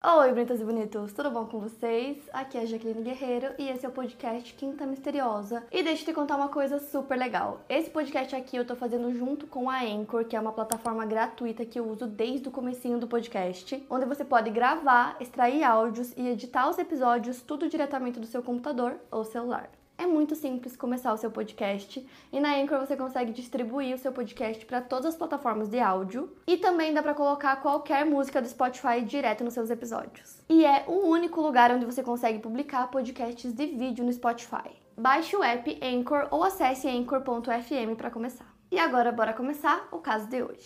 Oi, bonitas e bonitos, tudo bom com vocês? Aqui é a Jaqueline Guerreiro e esse é o podcast Quinta Misteriosa. E deixa eu te contar uma coisa super legal. Esse podcast aqui eu tô fazendo junto com a Anchor, que é uma plataforma gratuita que eu uso desde o comecinho do podcast, onde você pode gravar, extrair áudios e editar os episódios tudo diretamente do seu computador ou celular. É muito simples começar o seu podcast e na Anchor você consegue distribuir o seu podcast para todas as plataformas de áudio e também dá para colocar qualquer música do Spotify direto nos seus episódios. E é o único lugar onde você consegue publicar podcasts de vídeo no Spotify. Baixe o app Anchor ou acesse anchor.fm para começar. E agora bora começar o caso de hoje.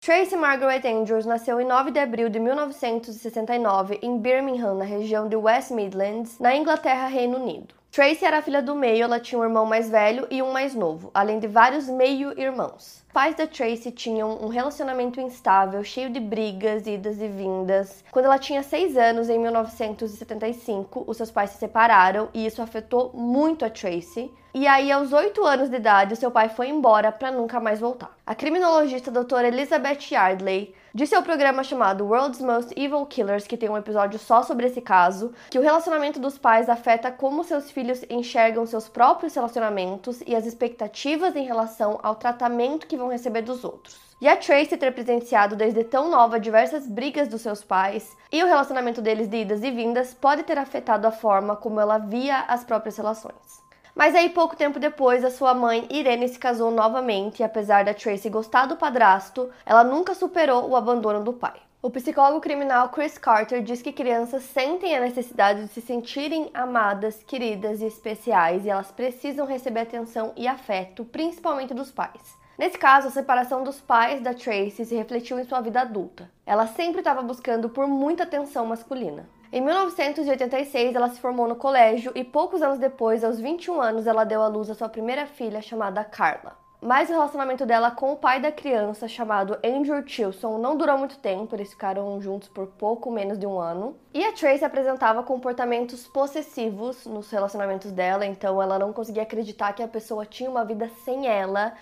Tracey Margaret Andrews nasceu em 9 de abril de 1969 em Birmingham, na região de West Midlands, na Inglaterra, Reino Unido. Tracey era a filha do meio, ela tinha um irmão mais velho e um mais novo, além de vários meio-irmãos. Os pais da Tracey tinham um relacionamento instável, cheio de brigas, idas e vindas. Quando ela tinha 6 anos, em 1975, os seus pais se separaram e isso afetou muito a Tracey. E aí, aos 8 anos de idade, o seu pai foi embora para nunca mais voltar. A criminologista doutora Elizabeth Yardley disse ao programa chamado World's Most Evil Killers, que tem um episódio só sobre esse caso, que o relacionamento dos pais afeta como seus filhos enxergam seus próprios relacionamentos e as expectativas em relação ao tratamento que vão receber dos outros. E a Tracey ter presenciado desde tão nova diversas brigas dos seus pais e o relacionamento deles de idas e vindas pode ter afetado a forma como ela via as próprias relações. Mas aí, pouco tempo depois, a sua mãe, Irene, se casou novamente e, apesar da Tracey gostar do padrasto, ela nunca superou o abandono do pai. O psicólogo criminal Chris Carter diz que crianças sentem a necessidade de se sentirem amadas, queridas e especiais, e elas precisam receber atenção e afeto, principalmente dos pais. Nesse caso, a separação dos pais da Tracey se refletiu em sua vida adulta. Ela sempre estava buscando por muita atenção masculina. Em 1986, ela se formou no colégio e poucos anos depois, aos 21 anos, ela deu à luz a sua primeira filha, chamada Carla. Mas o relacionamento dela com o pai da criança, chamado Andrew Tilson, não durou muito tempo, eles ficaram juntos por pouco menos de um ano. E a Tracey apresentava comportamentos possessivos nos relacionamentos dela, então ela não conseguia acreditar que a pessoa tinha uma vida sem ela.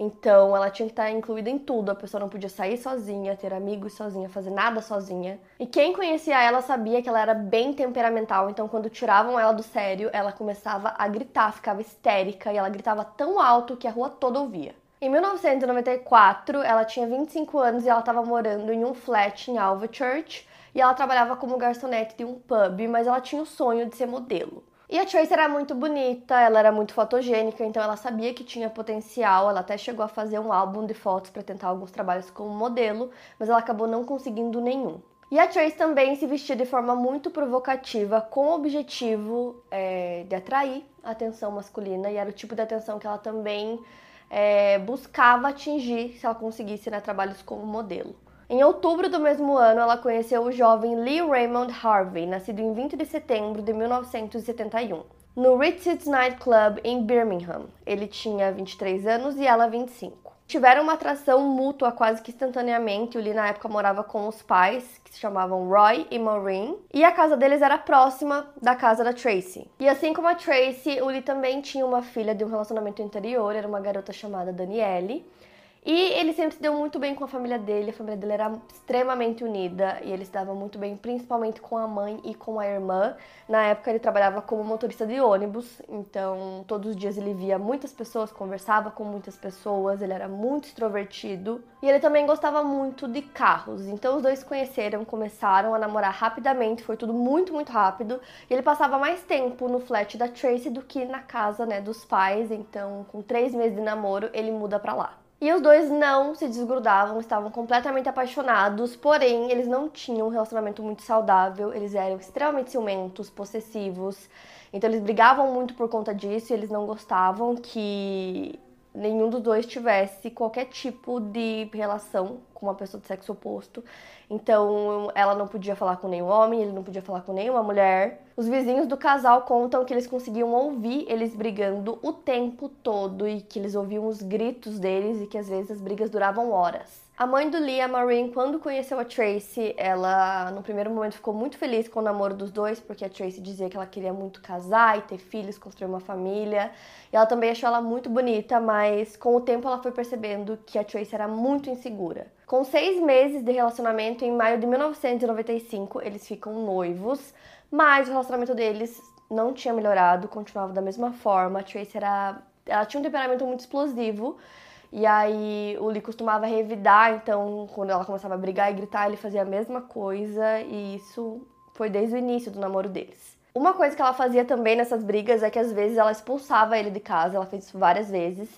Então, ela tinha que estar incluída em tudo, a pessoa não podia sair sozinha, ter amigos sozinha, fazer nada sozinha. E quem conhecia ela sabia que ela era bem temperamental, então quando tiravam ela do sério, ela começava a gritar, ficava histérica e ela gritava tão alto que a rua toda ouvia. Em 1994, ela tinha 25 anos e ela estava morando em um flat em Alvechurch e ela trabalhava como garçonete de um pub, mas ela tinha o sonho de ser modelo. E a Tracey era muito bonita, ela era muito fotogênica, então ela sabia que tinha potencial, ela até chegou a fazer um álbum de fotos para tentar alguns trabalhos como modelo, mas ela acabou não conseguindo nenhum. E a Tracey também se vestia de forma muito provocativa, com o objetivo de atrair a atenção masculina, e era o tipo de atenção que ela também buscava atingir se ela conseguisse, né, trabalhos como modelo. Em outubro do mesmo ano, ela conheceu o jovem Lee Raymond Harvey, nascido em 20 de setembro de 1971, no Ritzitz Night Club, em Birmingham. Ele tinha 23 anos e ela 25. Tiveram uma atração mútua quase que instantaneamente. O Lee, na época, morava com os pais, que se chamavam Roy e Maureen, e a casa deles era próxima da casa da Tracey. E assim como a Tracey, o Lee também tinha uma filha de um relacionamento anterior, era uma garota chamada Danielle. E ele sempre se deu muito bem com a família dele era extremamente unida e ele se dava muito bem, principalmente com a mãe e com a irmã. Na época ele trabalhava como motorista de ônibus, então todos os dias ele via muitas pessoas, conversava com muitas pessoas, ele era muito extrovertido. E ele também gostava muito de carros, então os dois se conheceram, começaram a namorar rapidamente, foi tudo muito, muito rápido. E ele passava mais tempo no flat da Tracey do que na casa, né, dos pais, então com 3 meses de namoro ele muda pra lá. E os dois não se desgrudavam, estavam completamente apaixonados, porém eles não tinham um relacionamento muito saudável, eles eram extremamente ciumentos, possessivos, então eles brigavam muito por conta disso e eles não gostavam que nenhum dos dois tivesse qualquer tipo de relação com uma pessoa do sexo oposto. Então, ela não podia falar com nenhum homem, ele não podia falar com nenhuma mulher. Os vizinhos do casal contam que eles conseguiam ouvir eles brigando o tempo todo e que eles ouviam os gritos deles e que às vezes as brigas duravam horas. A mãe do Lee, a Maureen, quando conheceu a Tracey, ela no primeiro momento ficou muito feliz com o namoro dos dois, porque a Tracey dizia que ela queria muito casar e ter filhos, construir uma família. E ela também achou ela muito bonita, mas com o tempo ela foi percebendo que a Tracey era muito insegura. Com 6 meses de relacionamento, em maio de 1995, eles ficam noivos, mas o relacionamento deles não tinha melhorado, continuava da mesma forma. A Tracey ela tinha um temperamento muito explosivo. E aí o Lee costumava revidar, então quando ela começava a brigar e gritar, ele fazia a mesma coisa, e isso foi desde o início do namoro deles. Uma coisa que ela fazia também nessas brigas é que às vezes ela expulsava ele de casa, ela fez isso várias vezes.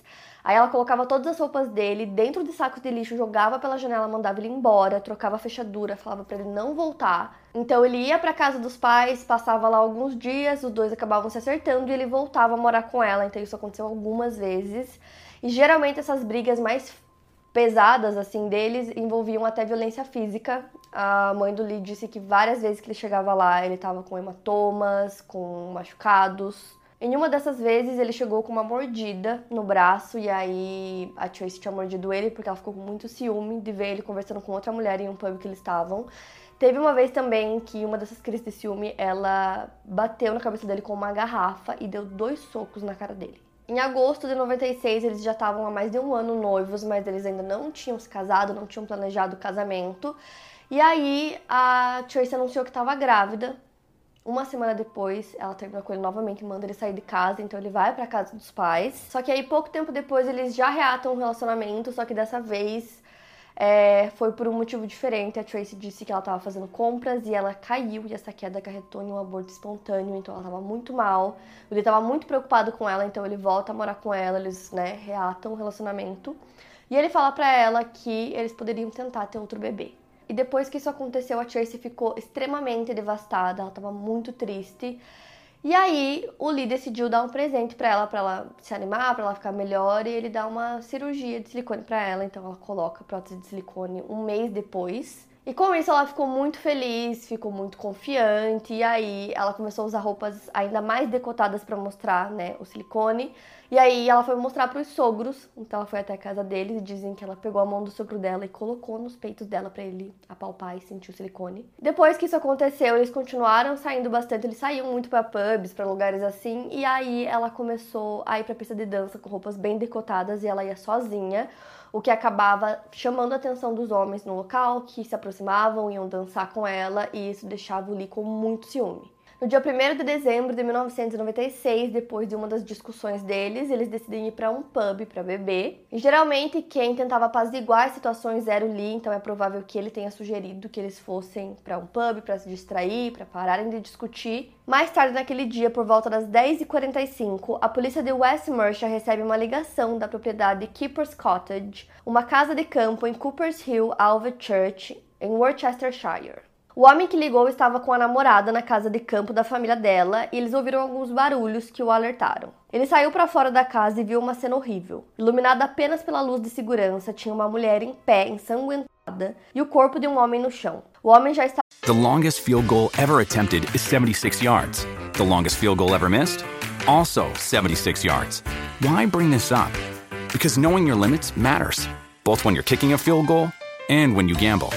Aí ela colocava todas as roupas dele dentro de sacos de lixo, jogava pela janela, mandava ele embora, trocava a fechadura, falava pra ele não voltar. Então ele ia pra casa dos pais, passava lá alguns dias, os dois acabavam se acertando e ele voltava a morar com ela. Então isso aconteceu algumas vezes. E geralmente essas brigas mais pesadas, assim, deles envolviam até violência física. A mãe do Lee disse que várias vezes que ele chegava lá, ele estava com hematomas, com machucados. Em uma dessas vezes, ele chegou com uma mordida no braço, e aí a Tracey tinha mordido ele porque ela ficou com muito ciúme de ver ele conversando com outra mulher em um pub que eles estavam. Teve uma vez também que uma dessas crises de ciúme, ela bateu na cabeça dele com uma garrafa e deu 2 socos na cara dele. Em agosto de 96, eles já estavam há mais de um ano noivos, mas eles ainda não tinham se casado, não tinham planejado o casamento. E aí, a Tracey anunciou que estava grávida. Uma semana depois, ela terminou com ele novamente e manda ele sair de casa, então ele vai para casa dos pais. Só que aí, pouco tempo depois, eles já reatam o relacionamento, só que dessa vez foi por um motivo diferente. A Tracey disse que ela estava fazendo compras e ela caiu, e essa queda acarretou em um aborto espontâneo, então ela estava muito mal. O Lee estava muito preocupado com ela, então ele volta a morar com ela, eles, reatam o relacionamento. E ele fala pra ela que eles poderiam tentar ter outro bebê. E depois que isso aconteceu, a Tracey ficou extremamente devastada, ela estava muito triste. E aí, o Lee decidiu dar um presente pra ela se animar, pra ela ficar melhor, e ele dá uma cirurgia de silicone pra ela, então ela coloca prótese de silicone um mês depois. E com isso ela ficou muito feliz, ficou muito confiante, e aí ela começou a usar roupas ainda mais decotadas pra mostrar, o silicone. E aí ela foi mostrar pros sogros, então ela foi até a casa deles e dizem que ela pegou a mão do sogro dela e colocou nos peitos dela pra ele apalpar e sentir o silicone. Depois que isso aconteceu, eles continuaram saindo bastante, eles saíam muito pra pubs, pra lugares assim, e aí ela começou a ir pra pista de dança com roupas bem decotadas e ela ia sozinha, o que acabava chamando a atenção dos homens no local, que se aproximavam, iam dançar com ela, e isso deixava o Lee com muito ciúme. No dia 1º de dezembro de 1996, depois de uma das discussões deles, eles decidem ir para um pub para beber. E geralmente quem tentava apaziguar as situações era o Lee, então é provável que ele tenha sugerido que eles fossem para um pub para se distrair, para pararem de discutir. Mais tarde naquele dia, por volta das 10h45, a polícia de West Mercia recebe uma ligação da propriedade Keeper's Cottage, uma casa de campo em Cooper's Hill, Alvechurch, em Worcestershire. O homem que ligou estava com a namorada na casa de campo da família dela e eles ouviram alguns barulhos que o alertaram. Ele saiu para fora da casa e viu uma cena horrível. Iluminada apenas pela luz de segurança, tinha uma mulher em pé, ensanguentada, e o corpo de um homem no chão. O homem já estava... The longest field goal ever attempted is 76 yards. The longest field goal ever missed? Also 76 yards. Why bring this up? Because knowing your limits matters, both when you're kicking a field goal and when you gamble.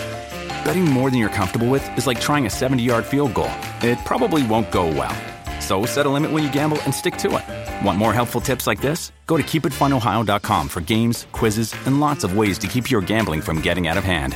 Betting more than you're comfortable with is like trying a 70-yard field goal. It probably won't go well. So set a limit when you gamble and stick to it. Want more helpful tips like this? Go to keepitfunohio.com for games, quizzes, and lots of ways to keep your gambling from getting out of hand.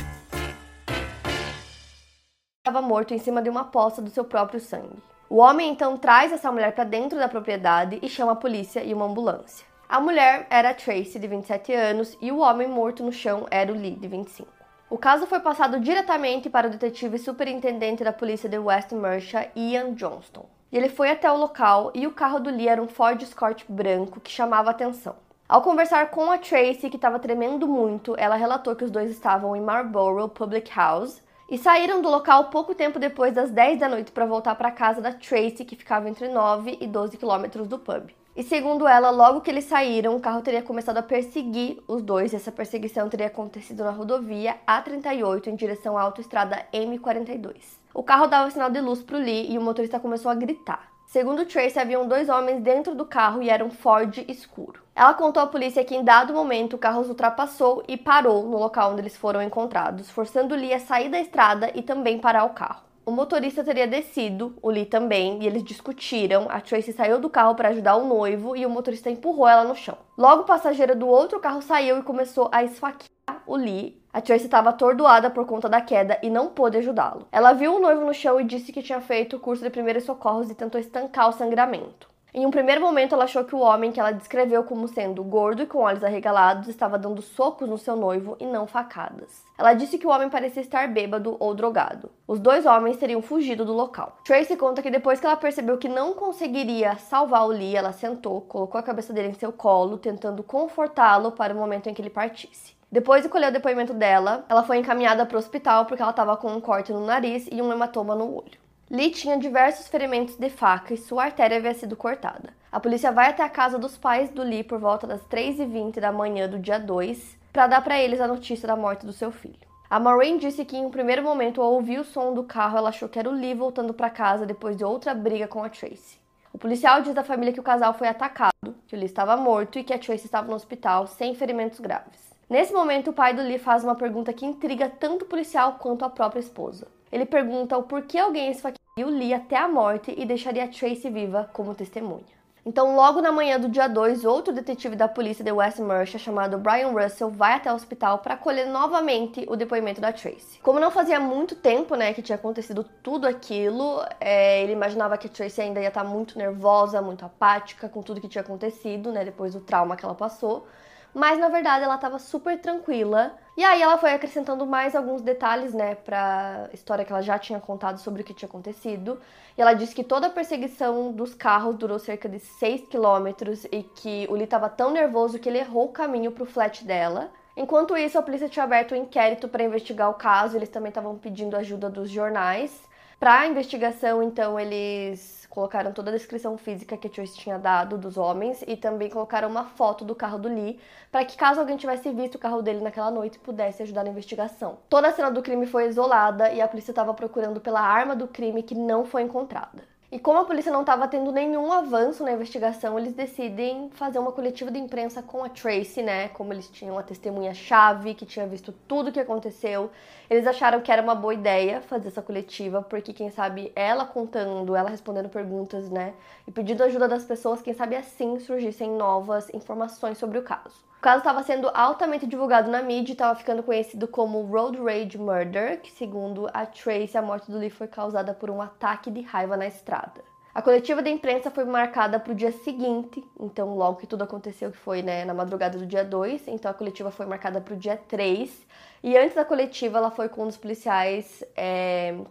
Estava morto em cima de uma poça do seu próprio sangue. O homem então traz essa mulher para dentro da propriedade e chama a polícia e uma ambulância. A mulher era a Tracey, de 27 anos, e o homem morto no chão era o Lee, de 25. O caso foi passado diretamente para o detetive superintendente da polícia de West Mercia, Ian Johnston. E ele foi até o local e o carro do Lee era um Ford Escort branco que chamava atenção. Ao conversar com a Tracey, que estava tremendo muito, ela relatou que os dois estavam em Marlborough Public House e saíram do local pouco tempo depois das 10 da noite para voltar para a casa da Tracey, que ficava entre 9 e 12 quilômetros do pub. E segundo ela, logo que eles saíram, o carro teria começado a perseguir os dois. Essa perseguição teria acontecido na rodovia A38 em direção à autoestrada M42. O carro dava sinal de luz para o Lee e o motorista começou a gritar. Segundo Tracey, haviam dois homens dentro do carro e era um Ford escuro. Ela contou à polícia que em dado momento o carro os ultrapassou e parou no local onde eles foram encontrados, forçando Lee a sair da estrada e também parar o carro. O motorista teria descido, o Lee também, e eles discutiram. A Tracey saiu do carro para ajudar o noivo e o motorista empurrou ela no chão. Logo, o passageiro do outro carro saiu e começou a esfaquear o Lee. A Tracey estava atordoada por conta da queda e não pôde ajudá-lo. Ela viu o noivo no chão e disse que tinha feito o curso de primeiros socorros e tentou estancar o sangramento. Em um primeiro momento, ela achou que o homem, que ela descreveu como sendo gordo e com olhos arregalados, estava dando socos no seu noivo e não facadas. Ela disse que o homem parecia estar bêbado ou drogado. Os dois homens teriam fugido do local. Tracey conta que depois que ela percebeu que não conseguiria salvar o Lee, ela sentou, colocou a cabeça dele em seu colo, tentando confortá-lo para o momento em que ele partisse. Depois de colher o depoimento dela, ela foi encaminhada para o hospital porque ela estava com um corte no nariz e um hematoma no olho. Lee tinha diversos ferimentos de faca e sua artéria havia sido cortada. A polícia vai até a casa dos pais do Lee por volta das 3h20 da manhã do dia 2 para dar para eles a notícia da morte do seu filho. A Maureen disse que em um primeiro momento, ao ouvir o som do carro, ela achou que era o Lee voltando para casa depois de outra briga com a Tracey. O policial diz à família que o casal foi atacado, que o Lee estava morto e que a Tracey estava no hospital sem ferimentos graves. Nesse momento, o pai do Lee faz uma pergunta que intriga tanto o policial quanto a própria esposa. Ele pergunta o porquê alguém esfaquearia o Lee até a morte e deixaria a Tracey viva como testemunha. Então, logo na manhã do dia 2, outro detetive da polícia de West Mercia, chamado Brian Russell, vai até o hospital para colher novamente o depoimento da Tracey. Como não fazia muito tempo, né, que tinha acontecido tudo aquilo, ele imaginava que a Tracey ainda ia estar muito nervosa, muito apática com tudo que tinha acontecido, né, depois do trauma que ela passou. Mas, na verdade, ela estava super tranquila. E aí ela foi acrescentando mais alguns detalhes, né, para a história que ela já tinha contado sobre o que tinha acontecido. E ela disse que toda a perseguição dos carros durou cerca de 6 quilômetros e que o Lee estava tão nervoso que ele errou o caminho para o flat dela. Enquanto isso, a polícia tinha aberto um inquérito para investigar o caso. Eles também estavam pedindo ajuda dos jornais. Para a investigação, então, eles colocaram toda a descrição física que a Tracey tinha dado dos homens e também colocaram uma foto do carro do Lee para que, caso alguém tivesse visto o carro dele naquela noite, pudesse ajudar na investigação. Toda a cena do crime foi isolada e a polícia estava procurando pela arma do crime, que não foi encontrada. E como a polícia não estava tendo nenhum avanço na investigação, eles decidem fazer uma coletiva de imprensa com a Tracey, né? Como eles tinham a testemunha-chave, que tinha visto tudo o que aconteceu, eles acharam que era uma boa ideia fazer essa coletiva, porque, quem sabe, ela contando, ela respondendo perguntas, né, e pedindo ajuda das pessoas, quem sabe assim surgissem novas informações sobre o caso. O caso estava sendo altamente divulgado na mídia e estava ficando conhecido como Road Rage Murder, que, segundo a Tracey, a morte do Lee foi causada por um ataque de raiva na estrada. A coletiva da imprensa foi marcada para o dia seguinte, então logo que tudo aconteceu, que foi, né, na madrugada do dia 2, então a coletiva foi marcada para o dia 3. E antes da coletiva, ela foi com um dos policiais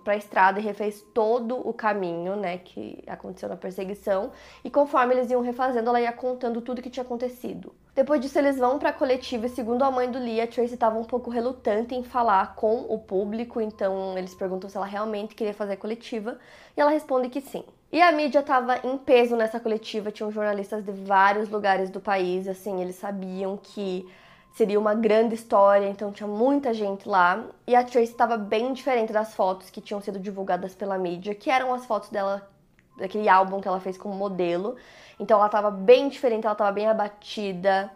para a estrada e refez todo o caminho, né, que aconteceu na perseguição. E conforme eles iam refazendo, ela ia contando tudo o que tinha acontecido. Depois disso, eles vão para a coletiva e, segundo a mãe do Lee, a Tracey estava um pouco relutante em falar com o público. Então, eles perguntam se ela realmente queria fazer a coletiva e ela responde que sim. E a mídia estava em peso nessa coletiva, tinham jornalistas de vários lugares do país, assim, eles sabiam que seria uma grande história, então tinha muita gente lá. E a Tracey estava bem diferente das fotos que tinham sido divulgadas pela mídia, que eram as fotos dela, daquele álbum que ela fez como modelo. Então ela estava bem diferente, ela estava bem abatida,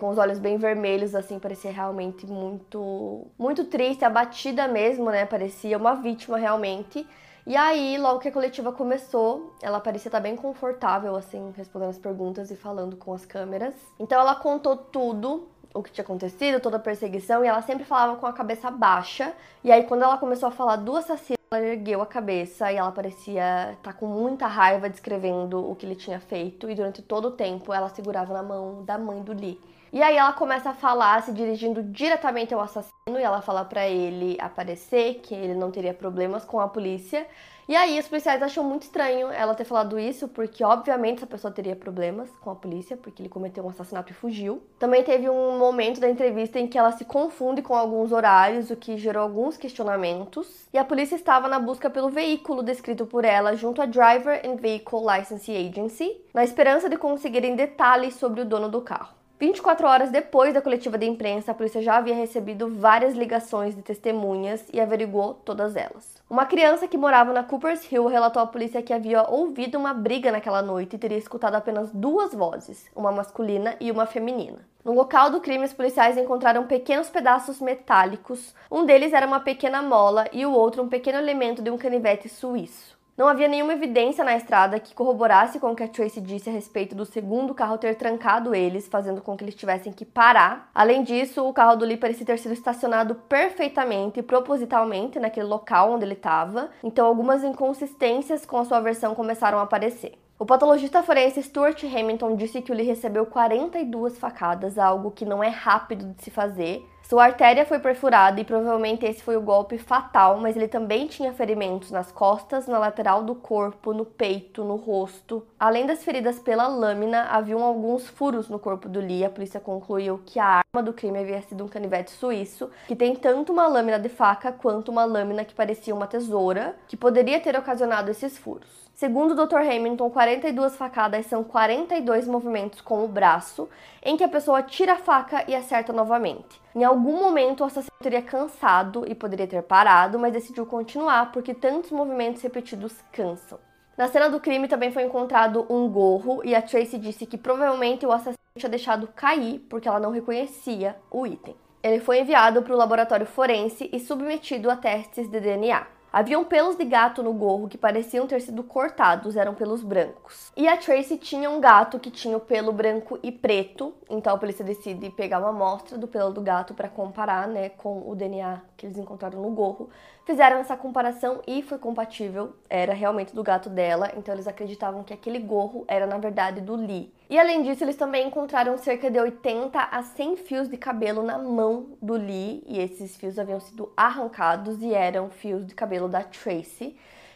com os olhos bem vermelhos, assim, parecia realmente muito triste, abatida mesmo, né? Parecia uma vítima realmente. E aí, logo que a coletiva começou, ela parecia estar bem confortável, assim, respondendo as perguntas e falando com as câmeras. Então ela contou tudo o que tinha acontecido, toda a perseguição, e ela sempre falava com a cabeça baixa. E aí, quando ela começou a falar do assassino, ela ergueu a cabeça e ela parecia estar com muita raiva descrevendo o que ele tinha feito. E durante todo o tempo, ela segurava na mão da mãe do Lee. E aí ela começa a falar, se dirigindo diretamente ao assassino, e ela fala pra ele aparecer, que ele não teria problemas com a polícia. E aí os policiais acham muito estranho ela ter falado isso, porque obviamente essa pessoa teria problemas com a polícia, porque ele cometeu um assassinato e fugiu. Também teve um momento da entrevista em que ela se confunde com alguns horários, o que gerou alguns questionamentos. E a polícia estava estava na busca pelo veículo descrito por ela junto à Driver and Vehicle Licensing Agency, na esperança de conseguirem detalhes sobre o dono do carro. 24 horas depois da coletiva de imprensa, a polícia já havia recebido várias ligações de testemunhas e averiguou todas elas. Uma criança que morava na Cooper's Hill relatou à polícia que havia ouvido uma briga naquela noite e teria escutado apenas duas vozes, uma masculina e uma feminina. No local do crime, os policiais encontraram pequenos pedaços metálicos, um deles era uma pequena mola e o outro um pequeno elemento de um canivete suíço. Não havia nenhuma evidência na estrada que corroborasse com o que a Tracey disse a respeito do segundo carro ter trancado eles, fazendo com que eles tivessem que parar. Além disso, o carro do Lee parecia ter sido estacionado perfeitamente e propositalmente naquele local onde ele estava, então algumas inconsistências com a sua versão começaram a aparecer. O patologista forense Stuart Hamilton disse que o Lee recebeu 42 facadas, algo que não é rápido de se fazer. Sua artéria foi perfurada e provavelmente esse foi o golpe fatal, mas ele também tinha ferimentos nas costas, na lateral do corpo, no peito, no rosto. Além das feridas pela lâmina, haviam alguns furos no corpo do Lee. A polícia concluiu que a arma do crime havia sido um canivete suíço, que tem tanto uma lâmina de faca quanto uma lâmina que parecia uma tesoura, que poderia ter ocasionado esses furos. Segundo o Dr. Hamilton, 42 facadas são 42 movimentos com o braço, em que a pessoa tira a faca e acerta novamente. Em algum momento, o assassino teria cansado e poderia ter parado, mas decidiu continuar porque tantos movimentos repetidos cansam. Na cena do crime também foi encontrado um gorro e a Tracey disse que provavelmente o assassino tinha deixado cair porque ela não reconhecia o item. Ele foi enviado para o laboratório forense e submetido a testes de DNA. Haviam pelos de gato no gorro que pareciam ter sido cortados, eram pelos brancos. E a Tracey tinha um gato que tinha o pelo branco e preto, então a polícia decide pegar uma amostra do pelo do gato para comparar, com o DNA que eles encontraram no gorro. Fizeram essa comparação e foi compatível, era realmente do gato dela, então eles acreditavam que aquele gorro era na verdade do Lee. E além disso, eles também encontraram cerca de 80 a 100 fios de cabelo na mão do Lee, e esses fios haviam sido arrancados e eram fios de cabelo da Tracey.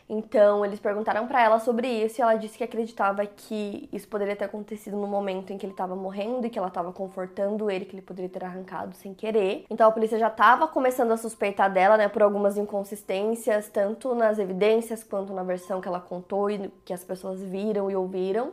Então, eles perguntaram para ela sobre isso e ela disse que acreditava que isso poderia ter acontecido no momento em que ele estava morrendo e que ela estava confortando ele, que ele poderia ter arrancado sem querer. Então, a polícia já estava começando a suspeitar dela, por algumas inconsistências, tanto nas evidências quanto na versão que ela contou e que as pessoas viram e ouviram.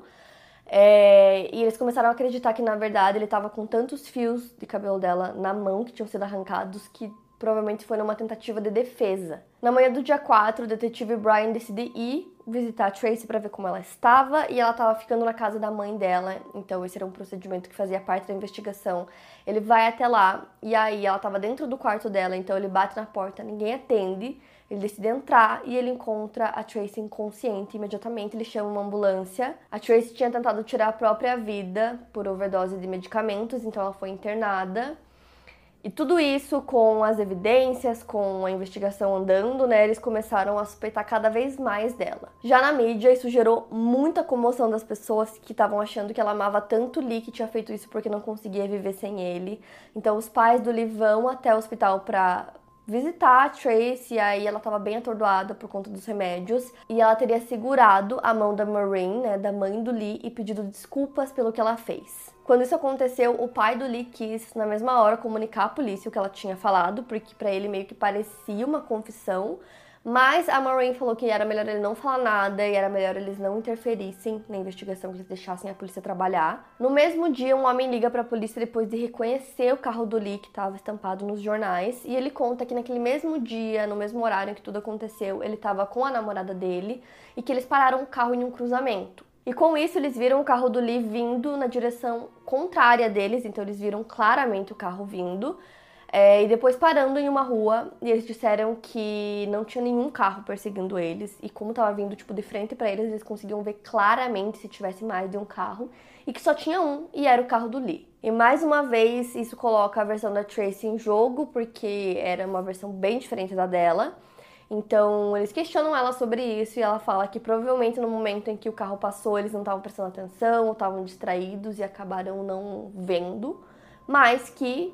E eles começaram a acreditar que, na verdade, ele estava com tantos fios de cabelo dela na mão que tinham sido arrancados que provavelmente foi numa tentativa de defesa. Na manhã do dia 4, o detetive Brian decide ir visitar a Tracey para ver como ela estava, e ela estava ficando na casa da mãe dela, então esse era um procedimento que fazia parte da investigação. Ele vai até lá, e aí ela estava dentro do quarto dela, então ele bate na porta, ninguém atende, ele decide entrar e ele encontra a Tracey inconsciente, imediatamente ele chama uma ambulância. A Tracey tinha tentado tirar a própria vida por overdose de medicamentos, então ela foi internada. E tudo isso, com as evidências, com a investigação andando, eles começaram a suspeitar cada vez mais dela. Já na mídia, isso gerou muita comoção das pessoas que estavam achando que ela amava tanto o Lee que tinha feito isso porque não conseguia viver sem ele. Então os pais do Lee vão até o hospital para visitar a Tracey, e aí ela estava bem atordoada por conta dos remédios, e ela teria segurado a mão da Maureen, da mãe do Lee, e pedido desculpas pelo que ela fez. Quando isso aconteceu, o pai do Lee quis, na mesma hora, comunicar à polícia o que ela tinha falado, porque para ele meio que parecia uma confissão, mas a Maureen falou que era melhor ele não falar nada e era melhor eles não interferissem na investigação, que eles deixassem a polícia trabalhar. No mesmo dia, um homem liga para a polícia depois de reconhecer o carro do Lee, que estava estampado nos jornais, e ele conta que naquele mesmo dia, no mesmo horário em que tudo aconteceu, ele estava com a namorada dele e que eles pararam o carro em um cruzamento. E com isso, eles viram o carro do Lee vindo na direção contrária deles, então eles viram claramente o carro vindo, e depois parando em uma rua, e eles disseram que não tinha nenhum carro perseguindo eles, e como estava vindo de frente para eles, eles conseguiam ver claramente se tivesse mais de um carro, e que só tinha um, e era o carro do Lee. E mais uma vez, isso coloca a versão da Tracey em jogo, porque era uma versão bem diferente da dela. Então, eles questionam ela sobre isso e ela fala que provavelmente no momento em que o carro passou eles não estavam prestando atenção ou estavam distraídos e acabaram não vendo, mas que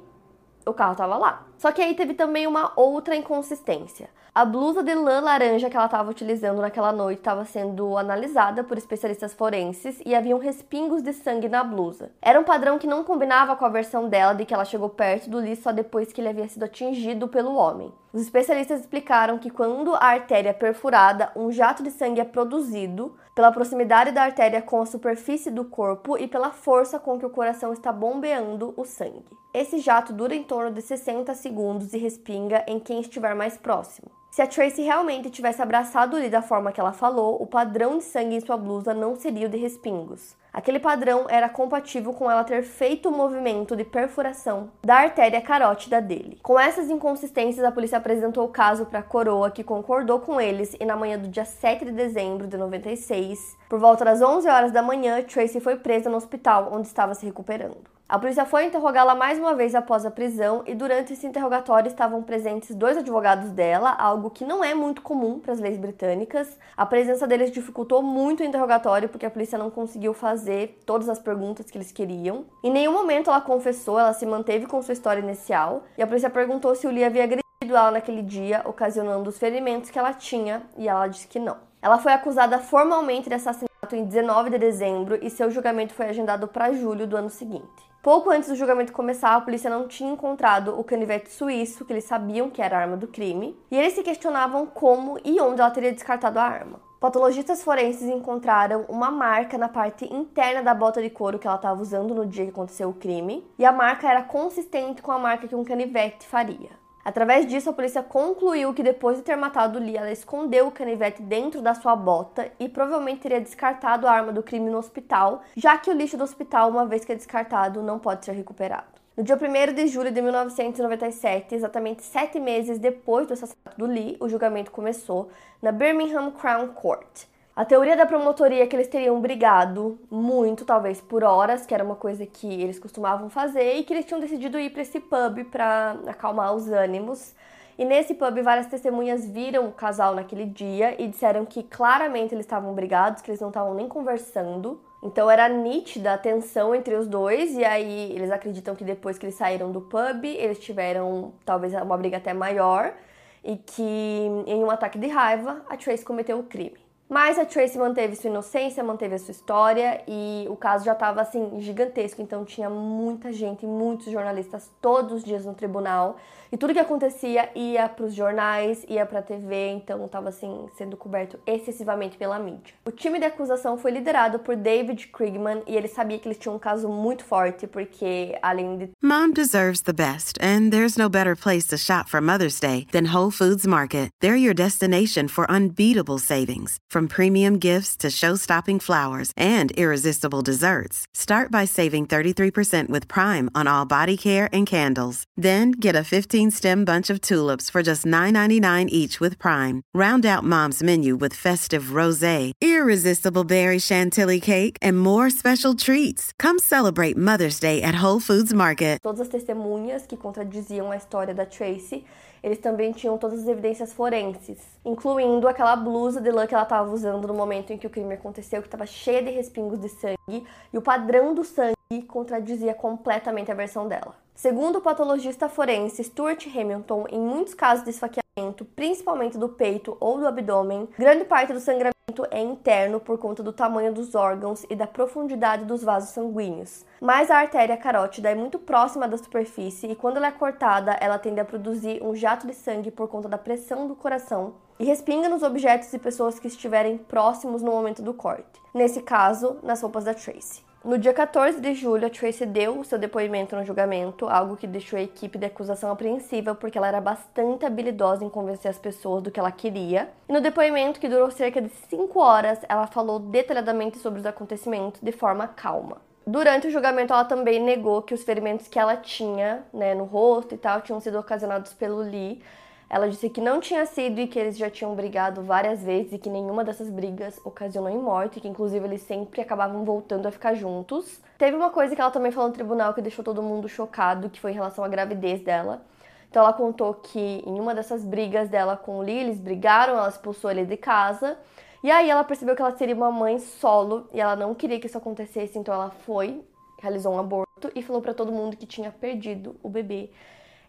o carro estava lá. Só que aí teve também uma outra inconsistência. A blusa de lã laranja que ela estava utilizando naquela noite estava sendo analisada por especialistas forenses e haviam respingos de sangue na blusa. Era um padrão que não combinava com a versão dela de que ela chegou perto do Lee só depois que ele havia sido atingido pelo homem. Os especialistas explicaram que quando a artéria é perfurada, um jato de sangue é produzido pela proximidade da artéria com a superfície do corpo e pela força com que o coração está bombeando o sangue. Esse jato dura em torno de 60 segundos e respinga em quem estiver mais próximo. Se a Tracey realmente tivesse abraçado o Lee da forma que ela falou, o padrão de sangue em sua blusa não seria o de respingos. Aquele padrão era compatível com ela ter feito o movimento de perfuração da artéria carótida dele. Com essas inconsistências, a polícia apresentou o caso para a coroa, que concordou com eles, e na manhã do dia 7 de dezembro de 96, por volta das 11 horas da manhã, Tracey foi presa no hospital onde estava se recuperando. A polícia foi interrogá-la mais uma vez após a prisão e durante esse interrogatório estavam presentes 2 advogados dela, algo que não é muito comum para as leis britânicas. A presença deles dificultou muito o interrogatório porque a polícia não conseguiu fazer todas as perguntas que eles queriam. Em nenhum momento ela confessou, ela se manteve com sua história inicial e a polícia perguntou se o Lee havia agredido ela naquele dia, ocasionando os ferimentos que ela tinha e ela disse que não. Ela foi acusada formalmente de assassinato em 19 de dezembro e seu julgamento foi agendado para julho do ano seguinte. Pouco antes do julgamento começar, a polícia não tinha encontrado o canivete suíço, que eles sabiam que era a arma do crime, e eles se questionavam como e onde ela teria descartado a arma. Patologistas forenses encontraram uma marca na parte interna da bota de couro que ela estava usando no dia que aconteceu o crime, e a marca era consistente com a marca que um canivete faria. Através disso, a polícia concluiu que depois de ter matado Lee, ela escondeu o canivete dentro da sua bota e provavelmente teria descartado a arma do crime no hospital, já que o lixo do hospital, uma vez que é descartado, não pode ser recuperado. No dia 1º de julho de 1997, exatamente 7 meses depois do assassinato do Lee, o julgamento começou na Birmingham Crown Court. A teoria da promotoria é que eles teriam brigado muito, talvez por horas, que era uma coisa que eles costumavam fazer, e que eles tinham decidido ir para esse pub para acalmar os ânimos. E nesse pub, várias testemunhas viram o casal naquele dia e disseram que claramente eles estavam brigados, que eles não estavam nem conversando. Então era nítida a tensão entre os dois, e aí eles acreditam que depois que eles saíram do pub, eles tiveram talvez uma briga até maior, e que em um ataque de raiva, a Tracey cometeu o crime. Mas a Tracey manteve sua inocência, manteve a sua história e o caso já estava assim gigantesco, então tinha muita gente, muitos jornalistas todos os dias no tribunal e tudo que acontecia ia para os jornais, ia para a TV, então estava assim sendo coberto excessivamente pela mídia. O time de acusação foi liderado por David Kriegman e ele sabia que eles tinham um caso muito forte porque além de Mom deserves the best and there's no better place to shop for Mother's Day than Whole Foods Market. They're your destination for unbeatable savings. From premium gifts to show-stopping flowers and irresistible desserts. Start by saving 33% with Prime on all body care and candles. Then get a 15-stem bunch of tulips for just $9.99 each with Prime. Round out Mom's menu with festive rosé, irresistible berry chantilly cake, and more special treats. Come celebrate Mother's Day at Whole Foods Market. Todas as testemunhas que contradiziam a história da Tracey, eles também tinham todas as evidências forenses, incluindo aquela blusa de lã que ela estava usando no momento em que o crime aconteceu, que estava cheia de respingos de sangue, e o padrão do sangue contradizia completamente a versão dela. Segundo o patologista forense Stuart Hamilton, em muitos casos de esfaqueamento, principalmente do peito ou do abdômen, grande parte do sangramento é interno por conta do tamanho dos órgãos e da profundidade dos vasos sanguíneos. Mas a artéria carótida é muito próxima da superfície e quando ela é cortada, ela tende a produzir um jato de sangue por conta da pressão do coração e respinga nos objetos e pessoas que estiverem próximos no momento do corte. Nesse caso, nas roupas da Tracey. No dia 14 de julho, a Tracey deu seu depoimento no julgamento, algo que deixou a equipe de acusação apreensiva porque ela era bastante habilidosa em convencer as pessoas do que ela queria. E no depoimento, que durou cerca de 5 horas, ela falou detalhadamente sobre os acontecimentos de forma calma. Durante o julgamento, ela também negou que os ferimentos que ela tinha, no rosto e tal, tinham sido ocasionados pelo Lee. Ela disse que não tinha sido e que eles já tinham brigado várias vezes e que nenhuma dessas brigas ocasionou em morte, que inclusive eles sempre acabavam voltando a ficar juntos. Teve uma coisa que ela também falou no tribunal que deixou todo mundo chocado, que foi em relação à gravidez dela. Então ela contou que em uma dessas brigas dela com o Lee, eles brigaram, ela expulsou ele de casa. E aí ela percebeu que ela seria uma mãe solo e ela não queria que isso acontecesse, então ela foi, realizou um aborto e falou pra todo mundo que tinha perdido o bebê.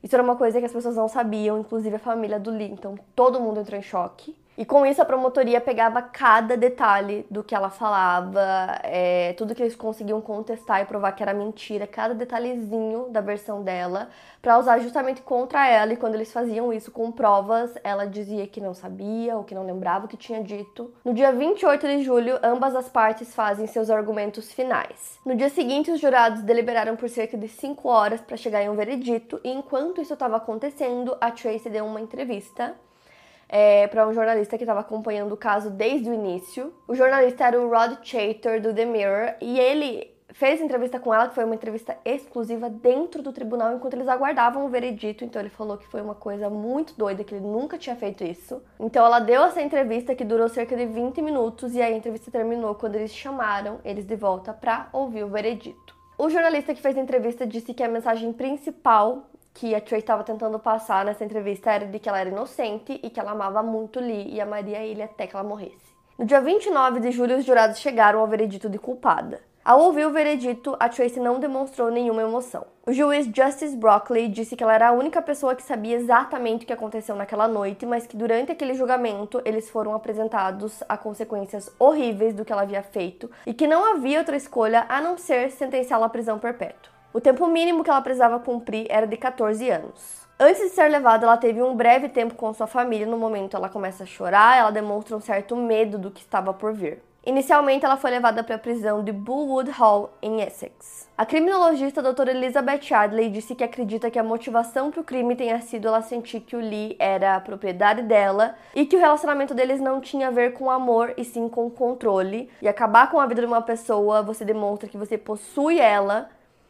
Isso era uma coisa que as pessoas não sabiam, inclusive a família do Lee. Então, todo mundo entrou em choque. E com isso, a promotoria pegava cada detalhe do que ela falava, tudo que eles conseguiam contestar e provar que era mentira, cada detalhezinho da versão dela, pra usar justamente contra ela. E quando eles faziam isso com provas, ela dizia que não sabia ou que não lembrava o que tinha dito. No dia 28 de julho, ambas as partes fazem seus argumentos finais. No dia seguinte, os jurados deliberaram por cerca de 5 horas pra chegar em um veredito. E enquanto isso estava acontecendo, a Tracey deu uma entrevista para um jornalista que estava acompanhando o caso desde o início. O jornalista era o Rod Chater, do The Mirror, e ele fez entrevista com ela, que foi uma entrevista exclusiva dentro do tribunal, enquanto eles aguardavam o veredito. Então ele falou que foi uma coisa muito doida, que ele nunca tinha feito isso. Então ela deu essa entrevista, que durou cerca de 20 minutos, e aí a entrevista terminou quando eles chamaram eles de volta para ouvir o veredito. O jornalista que fez a entrevista disse que a mensagem principal que a Tracey estava tentando passar nessa entrevista era de que ela era inocente e que ela amava muito Lee e amaria ele até que ela morresse. No dia 29 de julho, os jurados chegaram ao veredito de culpada. Ao ouvir o veredito, a Tracey não demonstrou nenhuma emoção. O juiz Justice Brockley disse que ela era a única pessoa que sabia exatamente o que aconteceu naquela noite, mas que durante aquele julgamento eles foram apresentados a consequências horríveis do que ela havia feito e que não havia outra escolha a não ser sentenciá-la à prisão perpétua. O tempo mínimo que ela precisava cumprir era de 14 anos. Antes de ser levada, ela teve um breve tempo com sua família. No momento, ela começa a chorar, ela demonstra um certo medo do que estava por vir. Inicialmente, ela foi levada para a prisão de Bullwood Hall, em Essex. A criminologista Dra. Elizabeth Adley disse que acredita que a motivação para o crime tenha sido ela sentir que o Lee era a propriedade dela e que o relacionamento deles não tinha a ver com amor e sim com controle. E acabar com a vida de uma pessoa, você demonstra que você possui ela.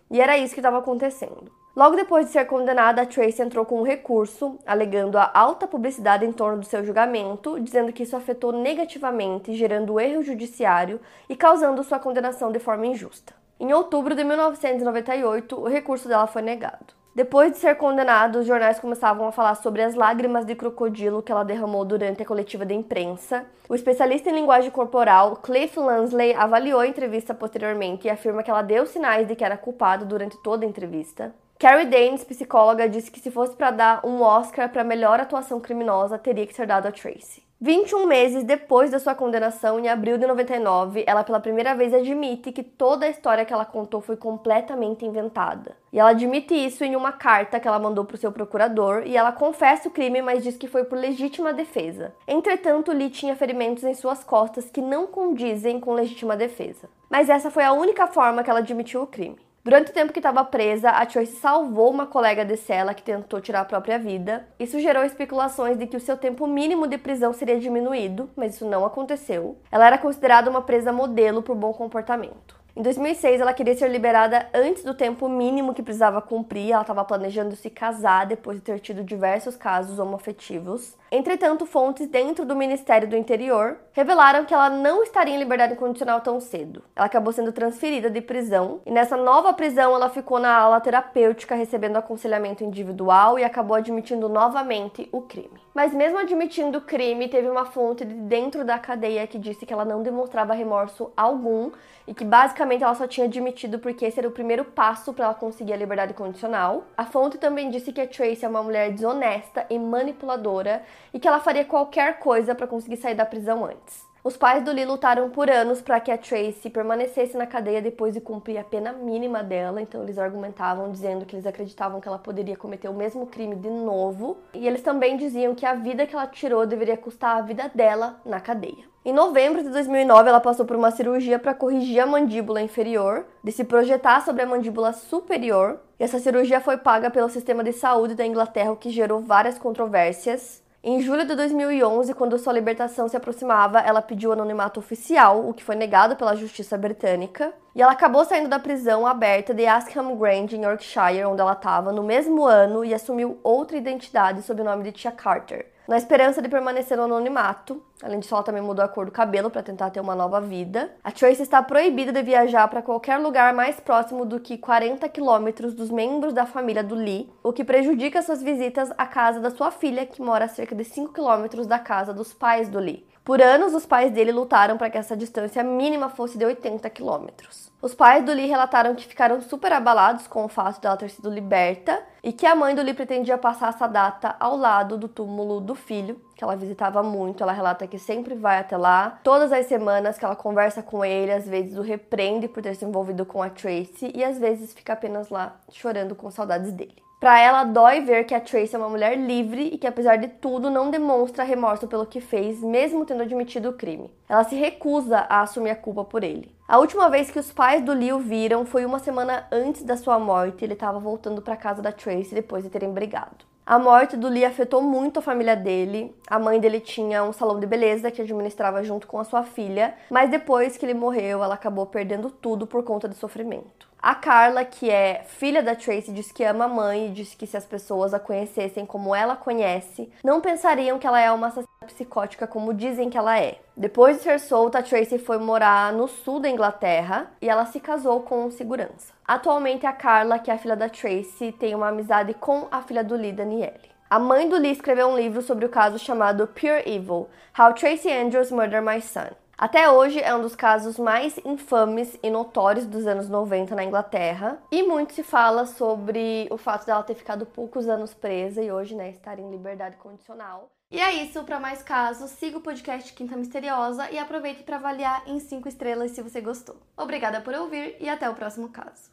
E era isso que estava acontecendo. Logo depois de ser condenada, a Tracey entrou com um recurso, alegando a alta publicidade em torno do seu julgamento, dizendo que isso afetou negativamente, gerando erro judiciário e causando sua condenação de forma injusta. Em outubro de 1998, o recurso dela foi negado. Depois de ser condenada, os jornais começavam a falar sobre as lágrimas de crocodilo que ela derramou durante a coletiva de imprensa. O especialista em linguagem corporal, Cliff Lansley, avaliou a entrevista posteriormente e afirma que ela deu sinais de que era culpada durante toda a entrevista. Carrie Danes, psicóloga, disse que se fosse para dar um Oscar para melhor atuação criminosa, teria que ser dado a Tracey. 21 meses depois da sua condenação, em abril de 99, ela pela primeira vez admite que toda a história que ela contou foi completamente inventada. E ela admite isso em uma carta que ela mandou para o seu procurador, e ela confessa o crime, mas diz que foi por legítima defesa. Entretanto, Lee tinha ferimentos em suas costas que não condizem com legítima defesa. Mas essa foi a única forma que ela admitiu o crime. Durante o tempo que estava presa, a Tracey salvou uma colega de cela que tentou tirar a própria vida. Isso gerou especulações de que o seu tempo mínimo de prisão seria diminuído, mas isso não aconteceu. Ela era considerada uma presa modelo por bom comportamento. Em 2006, ela queria ser liberada antes do tempo mínimo que precisava cumprir. Ela estava planejando se casar depois de ter tido diversos casos homoafetivos. Entretanto, fontes dentro do Ministério do Interior revelaram que ela não estaria em liberdade condicional tão cedo. Ela acabou sendo transferida de prisão e nessa nova prisão ela ficou na ala terapêutica recebendo aconselhamento individual e acabou admitindo novamente o crime. Mas mesmo admitindo o crime, teve uma fonte de dentro da cadeia que disse que ela não demonstrava remorso algum e que basicamente ela só tinha admitido porque esse era o primeiro passo para ela conseguir a liberdade condicional. A fonte também disse que a Tracey é uma mulher desonesta e manipuladora e que ela faria qualquer coisa para conseguir sair da prisão antes. Os pais do Lee lutaram por anos para que a Tracey permanecesse na cadeia depois de cumprir a pena mínima dela, então eles argumentavam dizendo que eles acreditavam que ela poderia cometer o mesmo crime de novo, e eles também diziam que a vida que ela tirou deveria custar a vida dela na cadeia. Em novembro de 2009, ela passou por uma cirurgia para corrigir a mandíbula inferior, de se projetar sobre a mandíbula superior, e essa cirurgia foi paga pelo sistema de saúde da Inglaterra, o que gerou várias controvérsias. Em julho de 2011, quando sua libertação se aproximava, ela pediu anonimato oficial, o que foi negado pela justiça britânica. E ela acabou saindo da prisão aberta de Asham Grange, em Yorkshire, onde ela estava, no mesmo ano e assumiu outra identidade sob o nome de Tia Carter, na esperança de permanecer no anonimato. Além disso, ela também mudou a cor do cabelo para tentar ter uma nova vida. A Tracey está proibida de viajar para qualquer lugar mais próximo do que 40 quilômetros dos membros da família do Lee, o que prejudica suas visitas à casa da sua filha, que mora a cerca de 5 quilômetros da casa dos pais do Lee. Por anos, os pais dele lutaram para que essa distância mínima fosse de 80 quilômetros. Os pais do Lee relataram que ficaram super abalados com o fato dela ter sido liberta e que a mãe do Lee pretendia passar essa data ao lado do túmulo do filho, que ela visitava muito. Ela relata que sempre vai até lá, todas as semanas, que ela conversa com ele, às vezes o repreende por ter se envolvido com a Tracey e às vezes fica apenas lá chorando com saudades dele. Pra ela, dói ver que a Tracey é uma mulher livre e que, apesar de tudo, não demonstra remorso pelo que fez, mesmo tendo admitido o crime. Ela se recusa a assumir a culpa por ele. A última vez que os pais do Lee o viram foi uma semana antes da sua morte. Ele estava voltando pra casa da Tracey depois de terem brigado. A morte do Lee afetou muito a família dele. A mãe dele tinha um salão de beleza que administrava junto com a sua filha, mas depois que ele morreu, ela acabou perdendo tudo por conta do sofrimento. A Carla, que é filha da Tracey, diz que ama a mãe e diz que se as pessoas a conhecessem como ela conhece, não pensariam que ela é uma assassina psicótica como dizem que ela é. Depois de ser solta, a Tracey foi morar no sul da Inglaterra e ela se casou com um segurança. Atualmente, a Carla, que é a filha da Tracey, tem uma amizade com a filha do Lee, Danielle. A mãe do Lee escreveu um livro sobre o caso chamado Pure Evil: How Tracey Andrews Murdered My Son. Até hoje, é um dos casos mais infames e notórios dos anos 90 na Inglaterra. E muito se fala sobre o fato dela ter ficado poucos anos presa e hoje, estar em liberdade condicional. E é isso. Para mais casos, siga o podcast Quinta Misteriosa e aproveite para avaliar em 5 estrelas se você gostou. Obrigada por ouvir e até o próximo caso.